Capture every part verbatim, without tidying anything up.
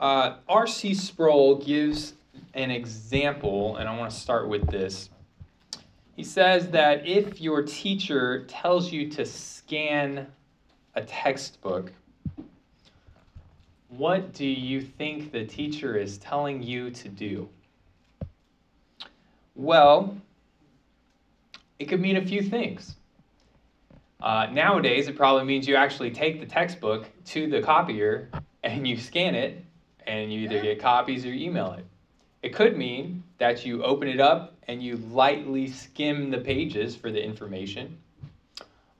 Uh, R C Sproul gives an example, and I want to start with this. He says that if your teacher tells you to scan a textbook, what do you think the teacher is telling you to do? Well, it could mean a few things. Uh, nowadays, it probably means you actually take the textbook to the copier and you scan it, and you either get copies or email it. It could mean that you open it up and you lightly skim the pages for the information.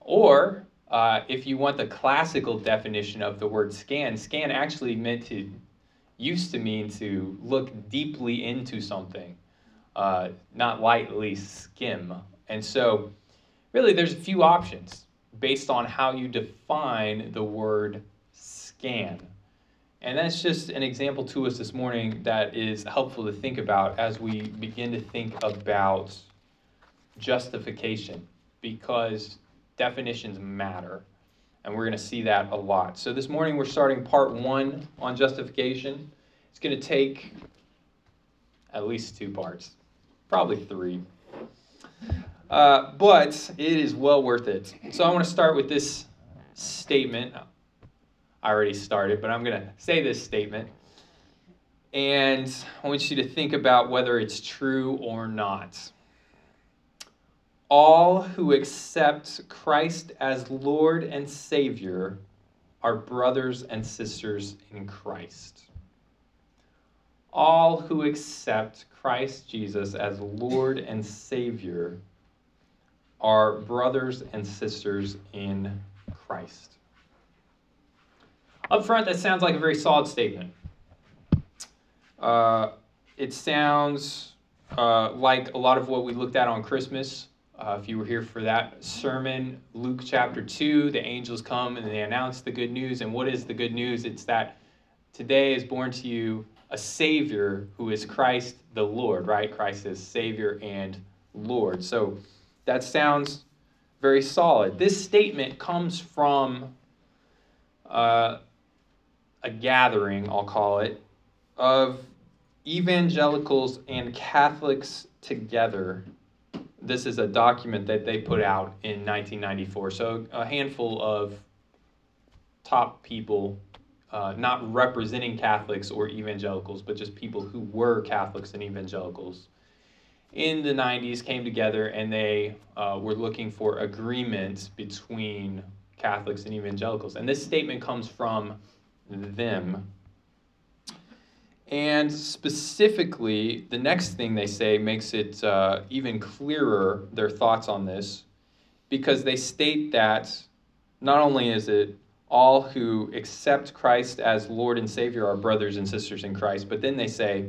Or uh, if you want the classical definition of the word scan, scan actually meant to, used to mean to look deeply into something, uh, not lightly skim. And so really there's a few options based on how you define the word scan. And that's just an example to us this morning that is helpful to think about as we begin to think about justification, because definitions matter, and we're going to see that a lot. So this morning we're starting part one on justification. It's going to take at least two parts, probably three, uh, but it is well worth it. So I want to start with this statement. I already started, but I'm going to say this statement, and I want you to think about whether it's true or not. All who accept Christ as Lord and Savior are brothers and sisters in Christ. All who accept Christ Jesus as Lord and Savior are brothers and sisters in Christ. Up front, that sounds like a very solid statement. Uh, it sounds uh, like a lot of what we looked at on Christmas. Uh, if you were here for that sermon, Luke chapter two, the angels come and they announce the good news. And what is the good news? It's that today is born to you a Savior who is Christ the Lord, right? Christ is Savior and Lord. So that sounds very solid. This statement comes from Uh, a gathering, I'll call it, of evangelicals and Catholics together. This is a document that they put out in nineteen ninety-four. So a handful of top people, uh, not representing Catholics or evangelicals, but just people who were Catholics and evangelicals in the nineties came together, and they uh, were looking for agreement between Catholics and evangelicals. And this statement comes from them. And specifically, the next thing they say makes it uh, even clearer, their thoughts on this, because they state that not only is it all who accept Christ as Lord and Savior are brothers and sisters in Christ, but then they say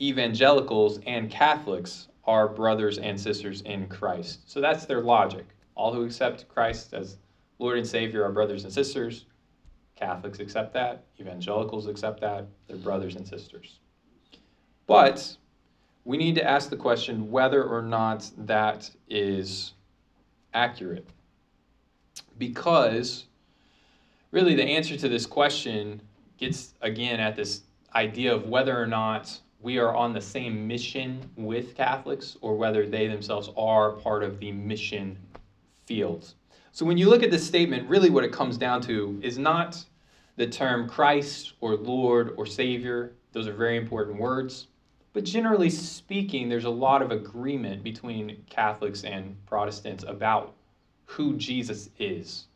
evangelicals and Catholics are brothers and sisters in Christ. So that's their logic. All who accept Christ as Lord and Savior are brothers and sisters. Catholics accept that. Evangelicals accept that. They're brothers and sisters. But we need to ask the question whether or not that is accurate. Because really the answer to this question gets again at this idea of whether or not we are on the same mission with Catholics or whether they themselves are part of the mission fields. So when you look at this statement, really what it comes down to is not the term Christ or Lord or Savior. Those are very important words. But generally speaking, there's a lot of agreement between Catholics and Protestants about who Jesus is.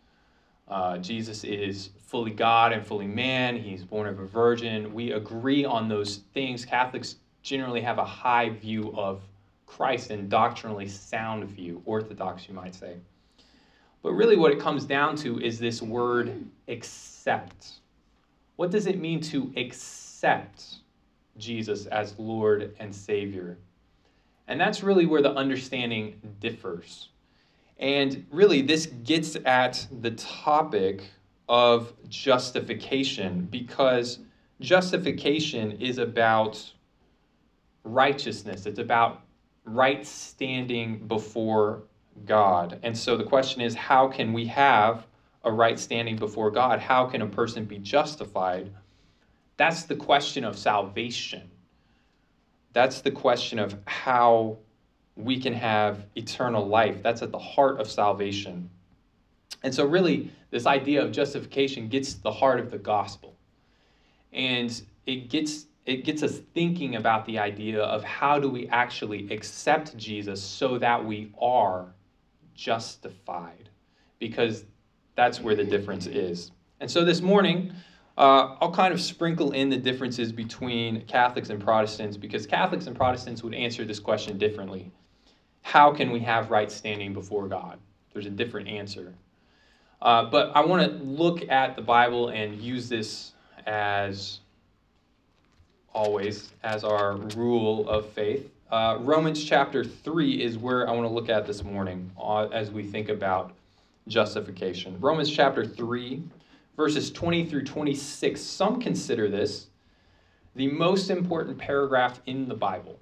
Uh, Jesus is fully God and fully man. He's born of a virgin. We agree on those things. Catholics generally have a high view of Christ and doctrinally sound view, orthodox, you might say. But really what it comes down to is this word accept. What does it mean to accept Jesus as Lord and Savior? And that's really where the understanding differs. And really this gets at the topic of justification, because justification is about righteousness. It's about right standing before God. And so the question is, how can we have a right standing before God? How can a person be justified? That's the question of salvation. That's the question of how we can have eternal life. That's at the heart of salvation. And so really, this idea of justification gets to the heart of the gospel. And it gets, it gets us thinking about the idea of how do we actually accept Jesus so that we are justified, because that's where the difference is. And so this morning, uh, I'll kind of sprinkle in the differences between Catholics and Protestants, because Catholics and Protestants would answer this question differently. How can we have right standing before God? There's a different answer. Uh, but I want to look at the Bible and use this as always, as our rule of faith. Uh, Romans chapter three is where I want to look at this morning uh, as we think about justification. Romans chapter three, verses twenty through twenty-six. Some consider this the most important paragraph in the Bible.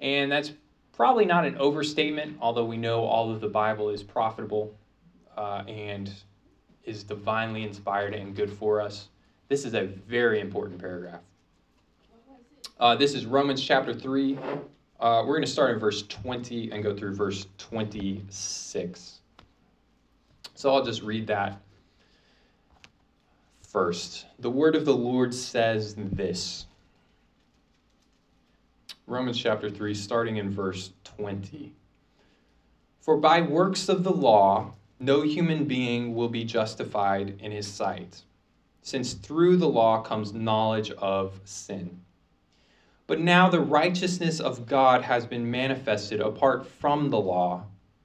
And that's probably not an overstatement, although we know all of the Bible is profitable uh, and is divinely inspired and good for us. This is a very important paragraph. Uh, this is Romans chapter three. Uh, we're going to start in verse twenty and go through verse twenty-six. So I'll just read that first. The word of the Lord says this. Romans chapter three, starting in verse twenty. For by works of the law, no human being will be justified in his sight, since through the law comes knowledge of sin. But now the righteousness of God has been manifested apart from the law,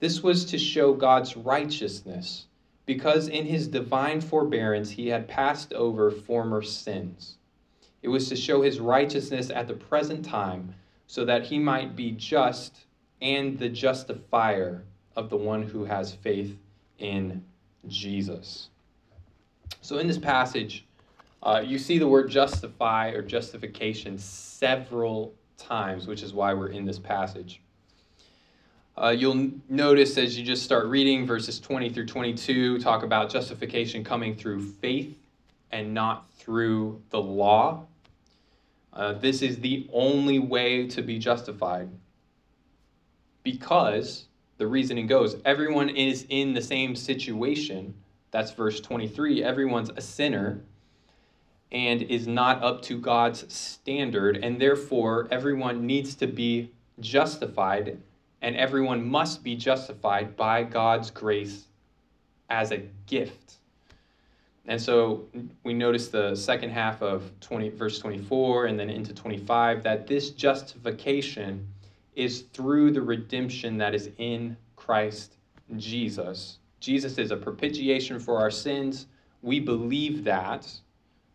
This was to show God's righteousness, because in his divine forbearance he had passed over former sins. It was to show his righteousness at the present time, so that he might be just and the justifier of the one who has faith in Jesus. So in this passage, Uh, you see the word justify or justification several times, which is why we're in this passage. Uh, you'll notice as you just start reading verses twenty through twenty-two, talk about justification coming through faith and not through the law. Uh, this is the only way to be justified, because the reasoning goes, everyone is in the same situation. That's verse twenty-three. Everyone's a sinner and is not up to God's standard, and therefore everyone needs to be justified, and everyone must be justified by God's grace as a gift. And so we notice the second half of verse twenty-four and then into twenty-five, that this justification is through the redemption that is in Christ Jesus. Jesus is a propitiation for our sins. We believe that.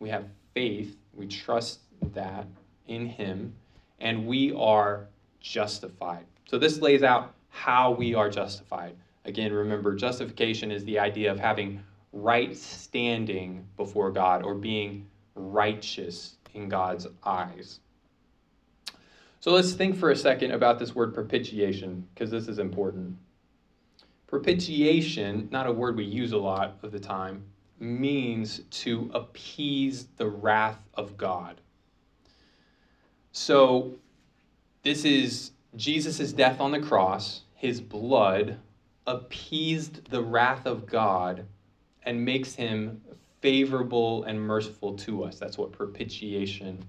We have faith, we trust that in him, and we are justified. So this lays out how we are justified. Again, remember, justification is the idea of having right standing before God, or being righteous in God's eyes. So let's think for a second about this word propitiation, because this is important. Propitiation, not a word we use a lot of the time, means to appease the wrath of God. So this is Jesus' death on the cross. His blood appeased the wrath of God and makes him favorable and merciful to us. That's what propitiation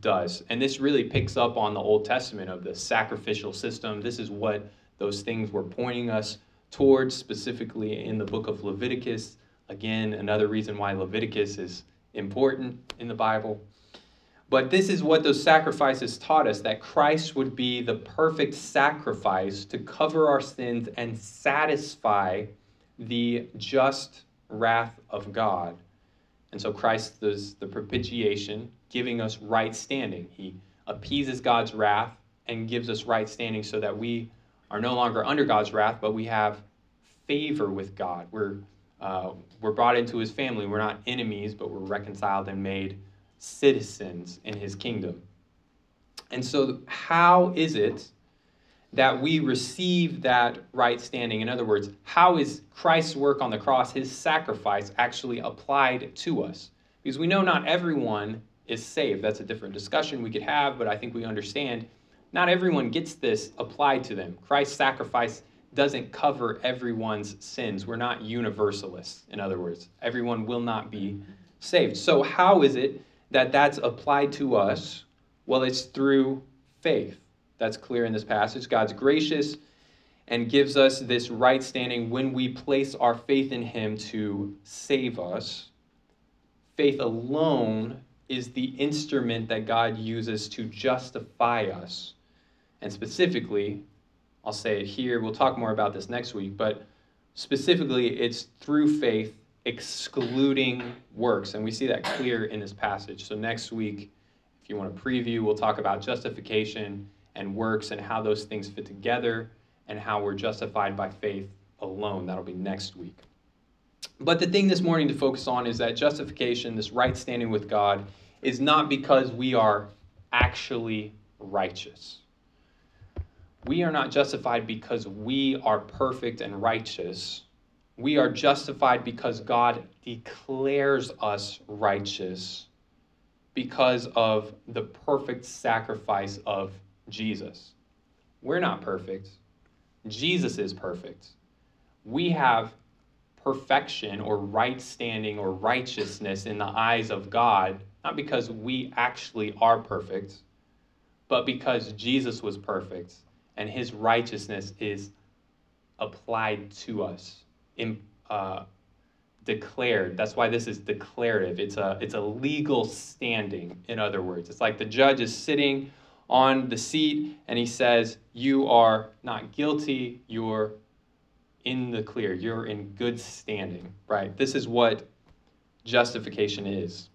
does. And this really picks up on the Old Testament of the sacrificial system. This is what those things were pointing us towards, specifically in the book of Leviticus. Again, another reason why Leviticus is important in the Bible. But this is what those sacrifices taught us, that Christ would be the perfect sacrifice to cover our sins and satisfy the just wrath of God. And so Christ does the propitiation, giving us right standing. He appeases God's wrath and gives us right standing so that we are no longer under God's wrath, but we have favor with God. We're, uh, we're brought into his family. We're not enemies, but we're reconciled and made citizens in his kingdom. And so how is it that we receive that right standing? In other words, how is Christ's work on the cross, his sacrifice, actually applied to us? Because we know not everyone is saved. That's a different discussion we could have, but I think we understand not everyone gets this applied to them. Christ's sacrifice doesn't cover everyone's sins. We're not universalists, in other words. Everyone will not be saved. So how is it that that's applied to us? Well, it's through faith. That's clear in this passage. God's gracious and gives us this right standing when we place our faith in him to save us. Faith alone is the instrument that God uses to justify us. And specifically, I'll say it here, we'll talk more about this next week, but specifically it's through faith excluding works. And we see that clear in this passage. So next week, if you want to preview, we'll talk about justification and works and how those things fit together and how we're justified by faith alone. That'll be next week. But the thing this morning to focus on is that justification, this right standing with God, is not because we are actually righteous. We are not justified because we are perfect and righteous. We are justified because God declares us righteous because of the perfect sacrifice of Jesus. We're not perfect. Jesus is perfect. We have perfection or right standing or righteousness in the eyes of God, not because we actually are perfect, but because Jesus was perfect and his righteousness is applied to us, uh, declared. That's why this is declarative. It's a, it's a legal standing, in other words. It's like the judge is sitting on the seat, and he says, you are not guilty, you're in the clear, you're in good standing, right? This is what justification is.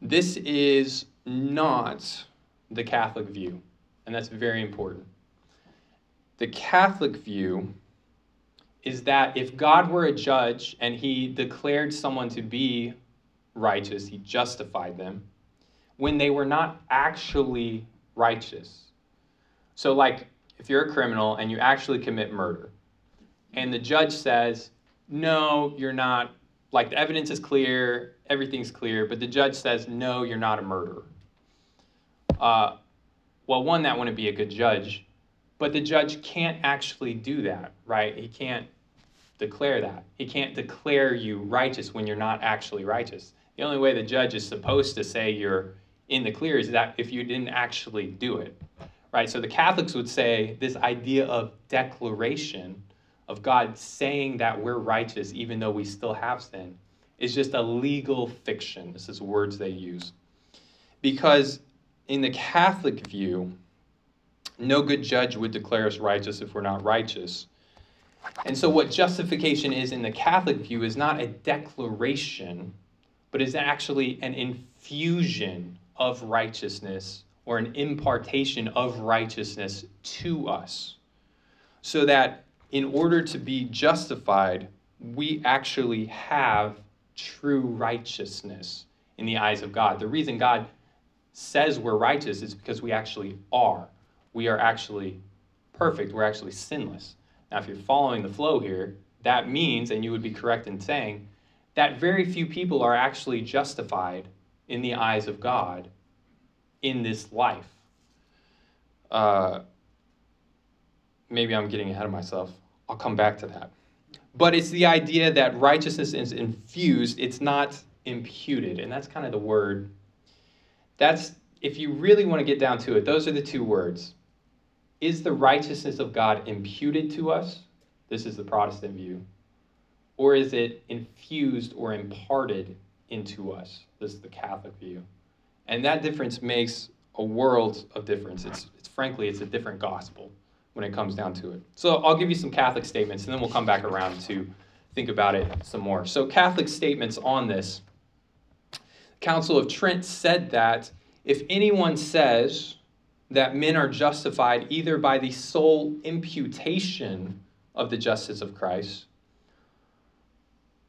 This is not the Catholic view, and that's very important. The Catholic view is that if God were a judge and he declared someone to be righteous, he justified them, when they were not actually righteous. So like, if you're a criminal and you actually commit murder, and the judge says, no, you're not, like the evidence is clear, everything's clear, but the judge says, no, you're not a murderer. Uh, well, one, that wouldn't be a good judge, but the judge can't actually do that, right? He can't declare that. He can't declare you righteous when you're not actually righteous. The only way the judge is supposed to say you're in the clear is that if you didn't actually do it, right? So the Catholics would say this idea of declaration, of God saying that we're righteous even though we still have sin, is just a legal fiction. This is words they use. Because in the Catholic view, no good judge would declare us righteous if we're not righteous. And so what justification is in the Catholic view is not a declaration, but is actually an infusion of righteousness or an impartation of righteousness to us. So that in order to be justified, we actually have true righteousness in the eyes of God. The reason God says we're righteous is because we actually are. We are actually perfect. We're actually sinless. Now, if you're following the flow here, that means, and you would be correct in saying, that very few people are actually justified in the eyes of God in this life. Uh, maybe I'm getting ahead of myself. I'll come back to that. But it's the idea that righteousness is infused, it's not imputed. And that's kind of the word. That's, if you really want to get down to it, those are the two words. Is the righteousness of God imputed to us? This is the Protestant view. Or is it infused or imparted into us? This is the Catholic view. And that difference makes a world of difference. It's, it's frankly, it's a different gospel when it comes down to it. So I'll give you some Catholic statements, and then we'll come back around to think about it some more. So Catholic statements on this. Council of Trent said that if anyone says that men are justified either by the sole imputation of the justice of Christ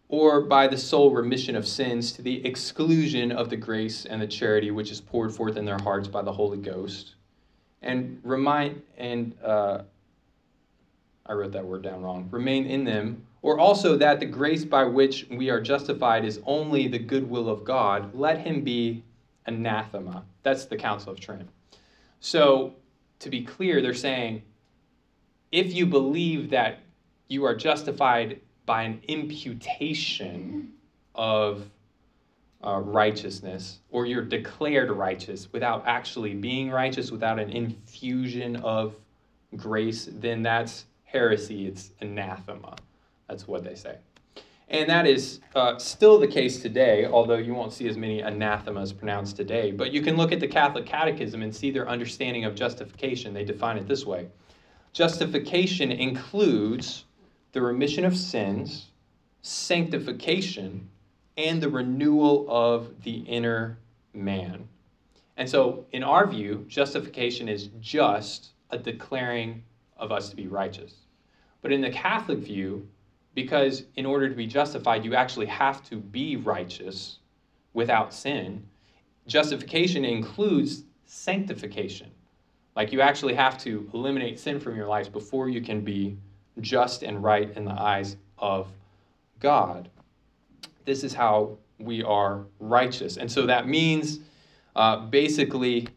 or by the sole remission of sins to the exclusion of the grace and the charity which is poured forth in their hearts by the Holy Ghost, and remind and uh, I wrote that word down wrong, remain in them, or also that the grace by which we are justified is only the goodwill of God, let him be anathema. That's the Council of Trent. So, to be clear, they're saying, if you believe that you are justified by an imputation of uh, righteousness, or you're declared righteous without actually being righteous, without an infusion of grace, then that's heresy, it's anathema. That's what they say. And that is uh, still the case today, although you won't see as many anathemas pronounced today. But you can look at the Catholic Catechism and see their understanding of justification. They define it this way. Justification includes the remission of sins, sanctification, and the renewal of the inner man. And so, in our view, justification is just a declaring of us to be righteous. But in the Catholic view, because in order to be justified, you actually have to be righteous without sin, justification includes sanctification. Like, you actually have to eliminate sin from your life before you can be just and right in the eyes of God. This is how we are righteous. And so that means uh, basically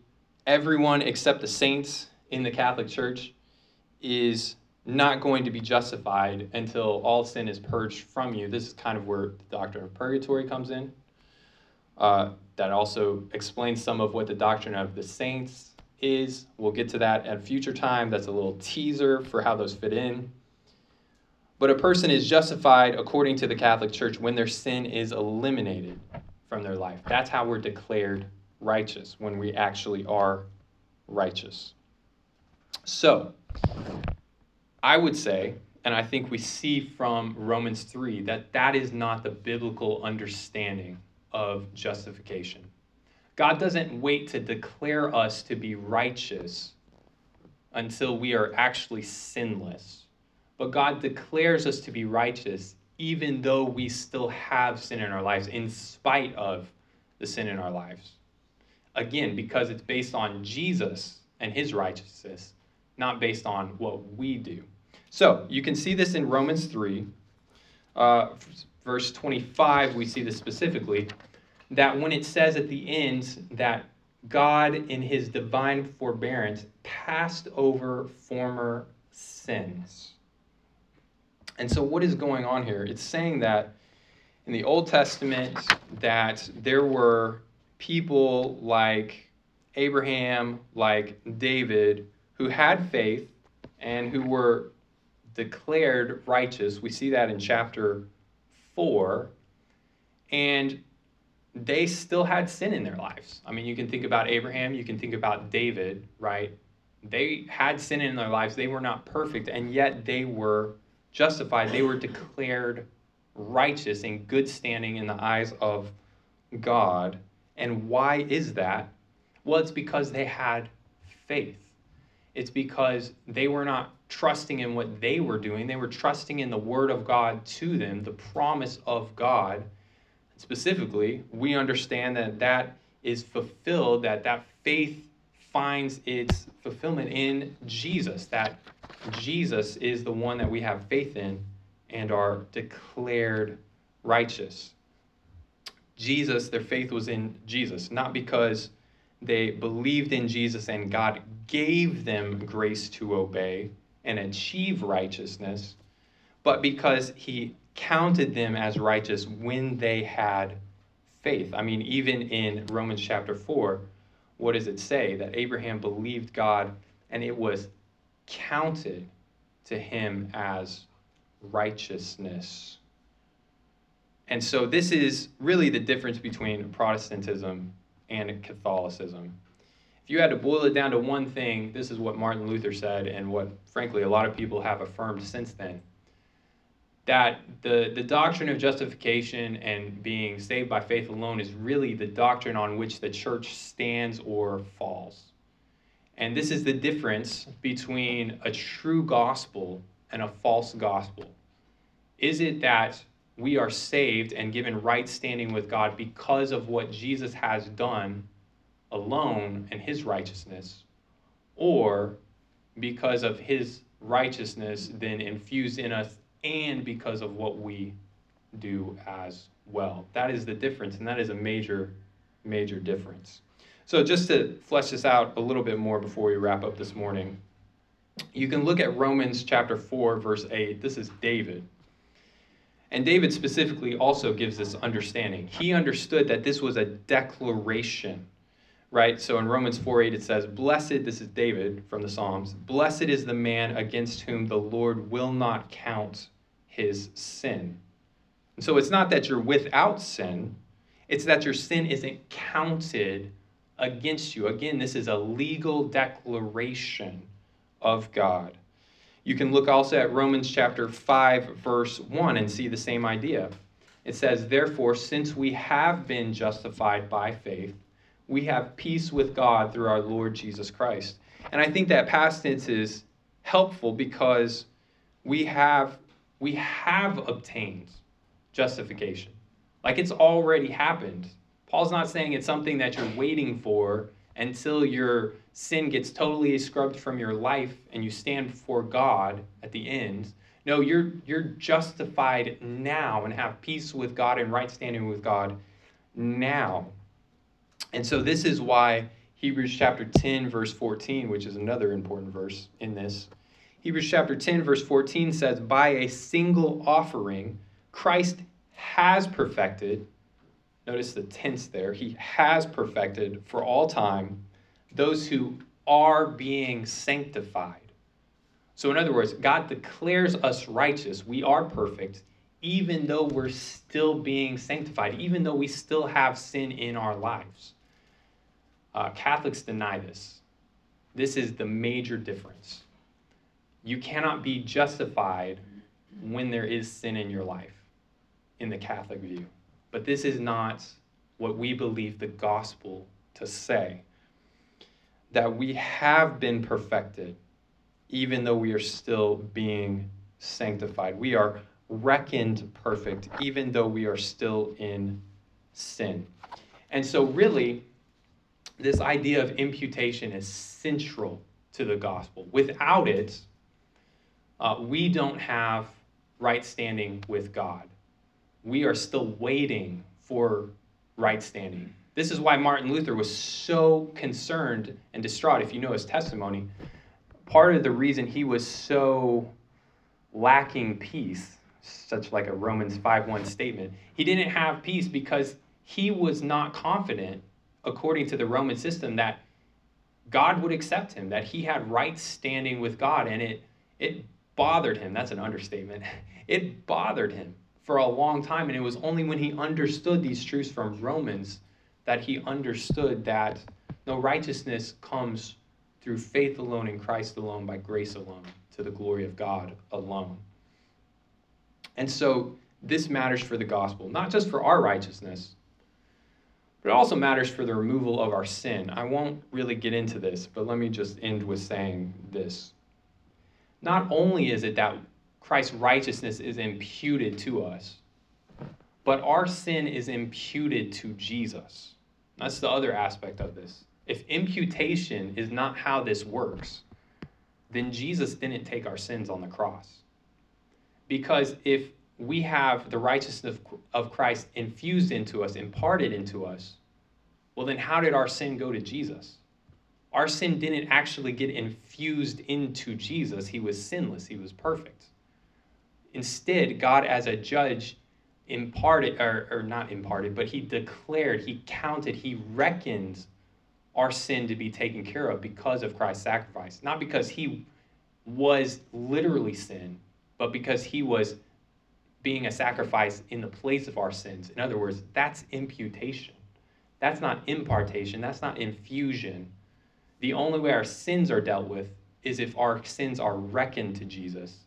everyone except the saints in the Catholic Church is not going to be justified until all sin is purged from you. This is kind of where the doctrine of purgatory comes in. Uh, that also explains some of what the doctrine of the saints is. We'll get to that at a future time. That's a little teaser for how those fit in. But a person is justified according to the Catholic Church when their sin is eliminated from their life. That's how we're declared righteous, when we actually are righteous. So, I would say, and I think we see from Romans three, that that is not the biblical understanding of justification. God doesn't wait to declare us to be righteous until we are actually sinless. But God declares us to be righteous even though we still have sin in our lives, in spite of the sin in our lives. Again, because it's based on Jesus and his righteousness, not based on what we do. So you can see this in Romans three, uh, verse twenty-five, we see this specifically, that when it says at the end that God in his divine forbearance passed over former sins. And so what is going on here? It's saying that in the Old Testament that there were people like Abraham, like David, who had faith and who were declared righteous. We see that in chapter four. And they still had sin in their lives. I mean, you can think about Abraham, you can think about David, right? They had sin in their lives. They were not perfect, and yet they were justified. They were declared righteous in good standing in the eyes of God. And why is that? Well, it's because they had faith. It's because they were not trusting in what they were doing. They were trusting in the word of God to them, the promise of God. Specifically, we understand that that is fulfilled, that that faith finds its fulfillment in Jesus, that Jesus is the one that we have faith in and are declared righteous. Jesus, their faith was in Jesus, not because they believed in Jesus and God gave them grace to obey and achieve righteousness, but because he counted them as righteous when they had faith. I mean, even in Romans chapter four, what does it say? That Abraham believed God and it was counted to him as righteousness. And so this is really the difference between Protestantism and Catholicism. If you had to boil it down to one thing, this is what Martin Luther said and what, frankly, a lot of people have affirmed since then. that the, the doctrine of justification and being saved by faith alone is really the doctrine on which the church stands or falls. And this is the difference between a true gospel and a false gospel. Is it that we are saved and given right standing with God because of what Jesus has done alone and his righteousness, or because of his righteousness then infused in us and because of what we do as well? That is the difference, and that is a major, major difference. So just to flesh this out a little bit more before we wrap up this morning, you can look at Romans chapter four, verse eight. This is David. And David specifically also gives this understanding. He understood that this was a declaration, right? So in Romans four eight, it says, "Blessed," this is David from the Psalms, "blessed is the man against whom the Lord will not count his sin." And so it's not that you're without sin. It's that your sin isn't counted against you. Again, this is a legal declaration of God. You can look also at Romans chapter five, verse one, and see the same idea. It says, "Therefore, since we have been justified by faith, we have peace with God through our Lord Jesus Christ." And I think that past tense is helpful because we have, we have obtained justification. Like, it's already happened. Paul's not saying it's something that you're waiting for until your sin gets totally scrubbed from your life and you stand before God at the end. No, you're you're justified now and have peace with God and right standing with God now. And so this is why Hebrews chapter ten, verse fourteen, which is another important verse in this. Hebrews chapter ten, verse fourteen says, "By a single offering, Christ has perfected," notice the tense there, "he has perfected for all time those who are being sanctified." So in other words, God declares us righteous. We are perfect, even though we're still being sanctified, even though we still have sin in our lives. Uh, Catholics deny this. This is the major difference. You cannot be justified when there is sin in your life, in the Catholic view. But this is not what we believe the gospel to say, that we have been perfected, even though we are still being sanctified. We are reckoned perfect, even though we are still in sin. And so really, this idea of imputation is central to the gospel. Without it, uh, we don't have right standing with God. We are still waiting for right standing. This is why Martin Luther was so concerned and distraught. If you know his testimony, part of the reason he was so lacking peace, such like a Romans five one statement, he didn't have peace because he was not confident, according to the Roman system, that God would accept him, that he had right standing with God, and it, it bothered him. That's an understatement. It bothered him for a long time, and it was only when he understood these truths from Romans that he understood that no, righteousness comes through faith alone, in Christ alone, by grace alone, to the glory of God alone. And so this matters for the gospel, not just for our righteousness, but it also matters for the removal of our sin. I won't really get into this, but let me just end with saying this. Not only is it that Christ's righteousness is imputed to us, but our sin is imputed to Jesus. That's the other aspect of this. If imputation is not how this works, then Jesus didn't take our sins on the cross. Because if we have the righteousness of Christ infused into us, imparted into us, well, then how did our sin go to Jesus? Our sin didn't actually get infused into Jesus. He was sinless. He was perfect. Instead, God, as a judge, imparted, or, or not imparted, but he declared, he counted, he reckoned our sin to be taken care of because of Christ's sacrifice. Not because he was literally sin, but because he was being a sacrifice in the place of our sins. In other words, that's imputation. That's not impartation. That's not infusion. The only way our sins are dealt with is if our sins are reckoned to Jesus,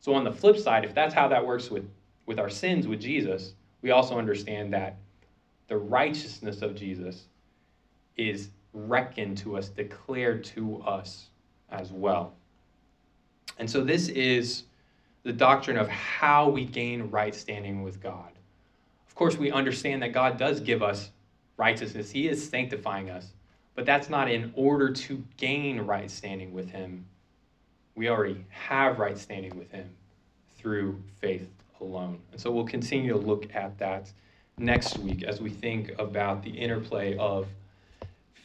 So on the flip side, if that's how that works with, with our sins with Jesus, we also understand that the righteousness of Jesus is reckoned to us, declared to us as well. And so this is the doctrine of how we gain right standing with God. Of course, we understand that God does give us righteousness. He is sanctifying us, but that's not in order to gain right standing with him. We already have right standing with him through faith alone. And so we'll continue to look at that next week as we think about the interplay of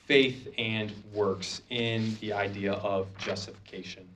faith and works in the idea of justification.